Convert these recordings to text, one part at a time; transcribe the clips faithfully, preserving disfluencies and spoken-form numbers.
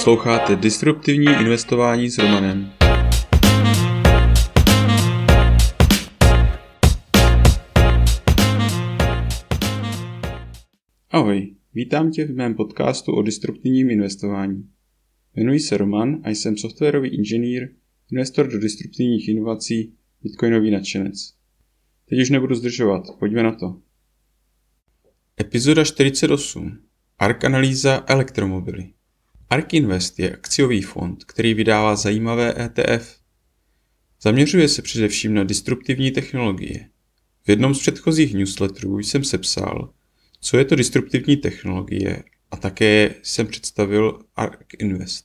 Posloucháte Disruptivní investování s Romanem. Ahoj, vítám tě v mém podcastu o disruptivním investování. Jmenuji se Roman a jsem softwarový inženýr, investor do disruptivních inovací, bitcoinový nadšenec. Teď už nebudu zdržovat, pojďme na to. Epizoda čtyřicet osm. A R K analýza Elektromobily. A R K Invest je akciový fond, který vydává zajímavé E T F. Zaměřuje se především na disruptivní technologie. V jednom z předchozích newsletterů jsem sepsal, co je to disruptivní technologie, a také jsem představil A R K Invest.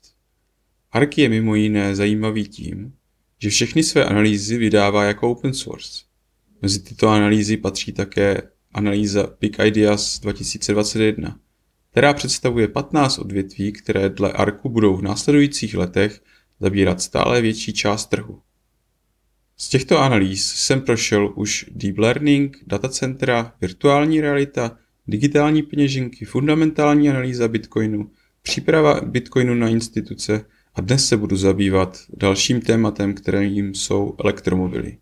A R K je mimo jiné zajímavý tím, že všechny své analýzy vydává jako open source. Mezi tyto analýzy patří také analýza Big Ideas dva tisíce dvacet jedna, která představuje patnáct odvětví, které dle A R K budou v následujících letech zabírat stále větší část trhu. Z těchto analýz jsem prošel už Deep Learning, Datacentra, Virtuální realita, Digitální peněženky, fundamentální analýza Bitcoinu, příprava Bitcoinu na instituce a dnes se budu zabývat dalším tématem, kterým jsou elektromobily.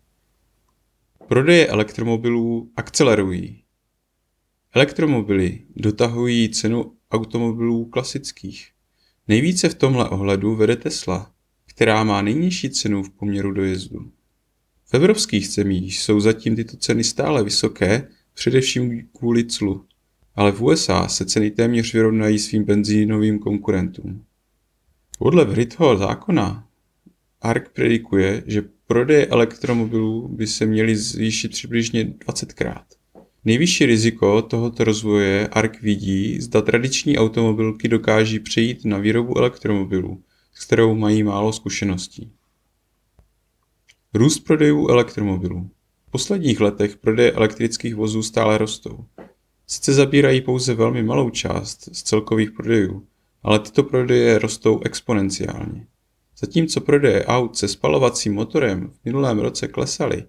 Prodeje elektromobilů akcelerují. Elektromobily dotahují cenu automobilů klasických. Nejvíce v tomhle ohledu vede Tesla, která má nejnižší cenu v poměru dojezdu. V evropských zemích jsou zatím tyto ceny stále vysoké, především kvůli clu, ale v U S A se ceny téměř vyrovnají svým benzínovým konkurentům. Podle Wrightova zákona A R K predikuje, že prodeje elektromobilů by se měly zvýšit přibližně dvacetkrát. Nejvyšší riziko tohoto rozvoje A R K vidí, zda tradiční automobilky dokáží přejít na výrobu elektromobilů, s kterou mají málo zkušeností. Růst prodejů elektromobilů. V posledních letech prodeje elektrických vozů stále rostou. Sice zabírají pouze velmi malou část z celkových prodejů, ale tyto prodeje rostou exponenciálně. Zatímco prodeje aut se spalovacím motorem v minulém roce klesaly,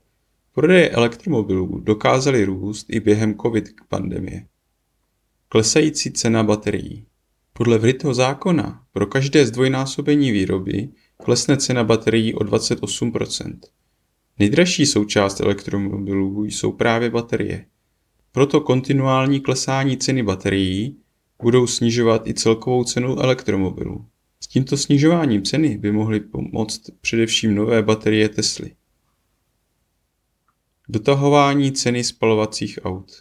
prodeje elektromobilů dokázaly růst i během COVID pandemie. Klesající cena baterií. Podle Wrightova zákona pro každé zdvojnásobení výroby klesne cena baterií o dvacet osm procent. Nejdražší součást elektromobilů jsou právě baterie. Proto kontinuální klesání ceny baterií budou snižovat i celkovou cenu elektromobilů. S tímto snižováním ceny by mohly pomoct především nové baterie Tesly. Dotahování ceny spalovacích aut.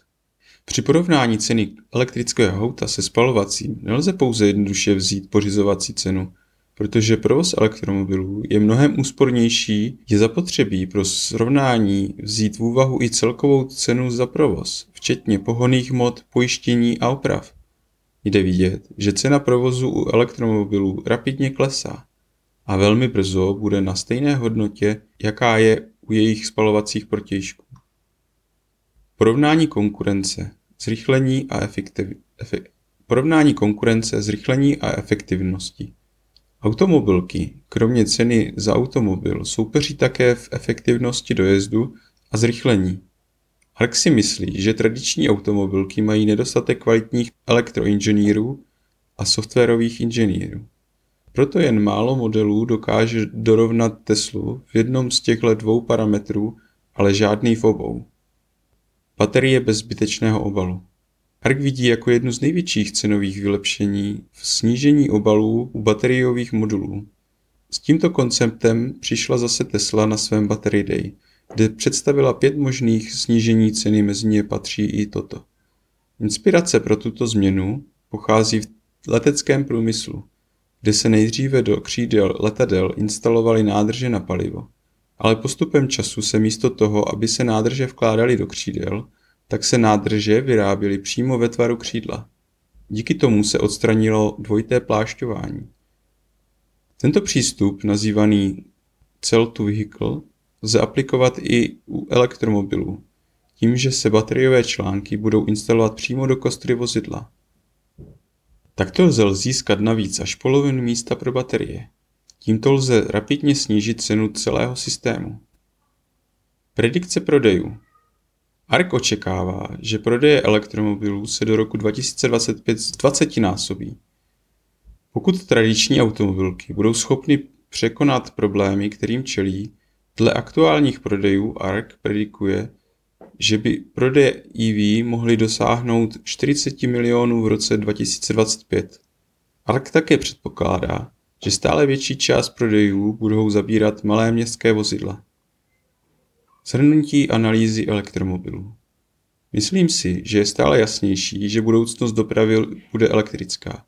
Při porovnání ceny elektrického auta se spalovacím nelze pouze jednoduše vzít pořizovací cenu, protože provoz elektromobilů je mnohem úspornější, je zapotřebí pro srovnání vzít v úvahu i celkovou cenu za provoz, včetně pohonných hmot, pojištění a oprav. Jde vidět, že cena provozu u elektromobilů rapidně klesá a velmi brzo bude na stejné hodnotě, jaká je u jejich spalovacích protějšků. Porovnání konkurence, zrychlení a efektiv... efe... Porovnání konkurence, zrychlení a efektivnosti. Automobilky, kromě ceny za automobil, soupeří také v efektivnosti dojezdu a zrychlení. A R K si myslí, že tradiční automobilky mají nedostatek kvalitních elektroinženýrů a softwarových inženýrů. Proto jen málo modelů dokáže dorovnat Teslu v jednom z těchto dvou parametrů, ale žádný v obou. Baterie bez zbytečného obalu. A R K vidí jako jednu z největších cenových vylepšení v snížení obalů u bateriových modulů. S tímto konceptem přišla zase Tesla na svém Battery Day, kde představila pět možných snížení ceny, mezi ně patří i toto. Inspirace pro tuto změnu pochází v leteckém průmyslu, kde se nejdříve do křídel letadel instalovaly nádrže na palivo. Ale postupem času se místo toho, aby se nádrže vkládaly do křídel, tak se nádrže vyráběly přímo ve tvaru křídla. Díky tomu se odstranilo dvojité plášťování. Tento přístup, nazývaný cell-to-vehicle, lze aplikovat i u elektromobilů, tím, že se bateriové články budou instalovat přímo do kostry vozidla. Takto lze získat navíc až polovinu místa pro baterie. Tímto lze rapidně snížit cenu celého systému. Predikce prodejů. A R K očekává, že prodeje elektromobilů se do roku dva tisíce dvacet pět zdvacetinásobí. Pokud tradiční automobilky budou schopny překonat problémy, kterým čelí, dle aktuálních prodejů A R K predikuje, že by prodeje E V mohly dosáhnout čtyřicet milionů v roce dva tisíce dvacet pět. A R K také předpokládá, že stále větší část prodejů budou zabírat malé městské vozidla. Shrnutí analýzy elektromobilů. Myslím si, že je stále jasnější, že budoucnost dopravy bude elektrická.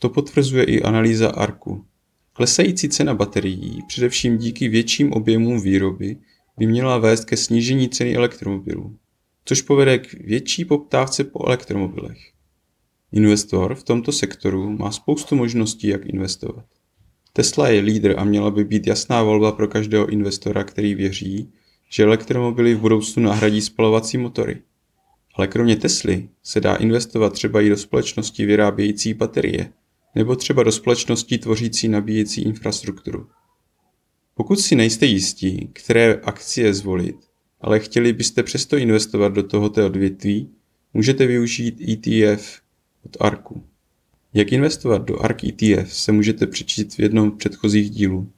To potvrzuje i analýza A R K u. Klesající cena baterií, především díky větším objemům výroby, by měla vést ke snížení ceny elektromobilů, což povede k větší poptávce po elektromobilech. Investor v tomto sektoru má spoustu možností, jak investovat. Tesla je lídr a měla by být jasná volba pro každého investora, který věří, že elektromobily v budoucnu nahradí spalovací motory. Ale kromě Tesly se dá investovat třeba i do společností vyrábějící baterie, nebo třeba do společností tvořící nabíjecí infrastrukturu. Pokud si nejste jistí, které akcie zvolit, ale chtěli byste přesto investovat do tohoto odvětví, můžete využít E T F od A R K u. Jak investovat do A R K E T F se můžete přečíst v jednom z předchozích dílů.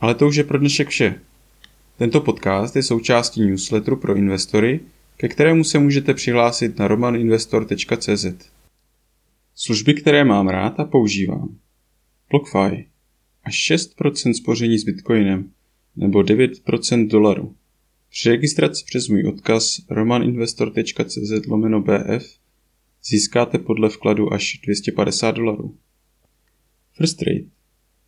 Ale to už je pro dnešek vše. Tento podcast je součástí newsletteru pro investory, ke kterému se můžete přihlásit na roman investor tečka cé zet. Služby, které mám rád a používám. BlockFi. Až šest procent spoření s Bitcoinem, nebo devět procent dolaru. Při registraci přes můj odkaz roman investor tečka cé zet lomeno bé ef získáte podle vkladu až dvě stě padesát dolarů. Firstrade.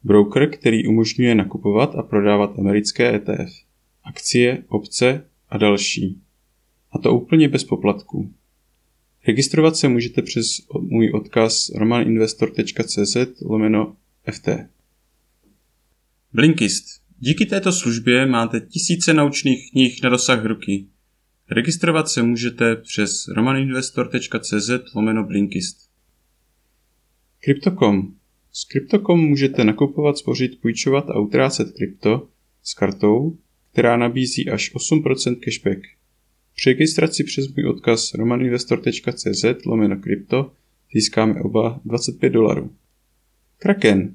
Broker, který umožňuje nakupovat a prodávat americké E T F, akcie, opce a další. A to úplně bez poplatků. Registrovat se můžete přes můj odkaz roman investor tečka cé zet lomeno ef té. Blinkist. Díky této službě máte tisíce naučných knih na dosah ruky. Registrovat se můžete přes roman investor tečka cé zet lomeno blinkist. Crypto tečka com. S Crypto tečka com můžete nakupovat, spořit, půjčovat a utrácet krypto s kartou, která nabízí až osm procent cashback. Při registraci přes můj odkaz roman investor tečka cé zet lomeno krypto získáme oba dvacet pět dolarů. Kraken.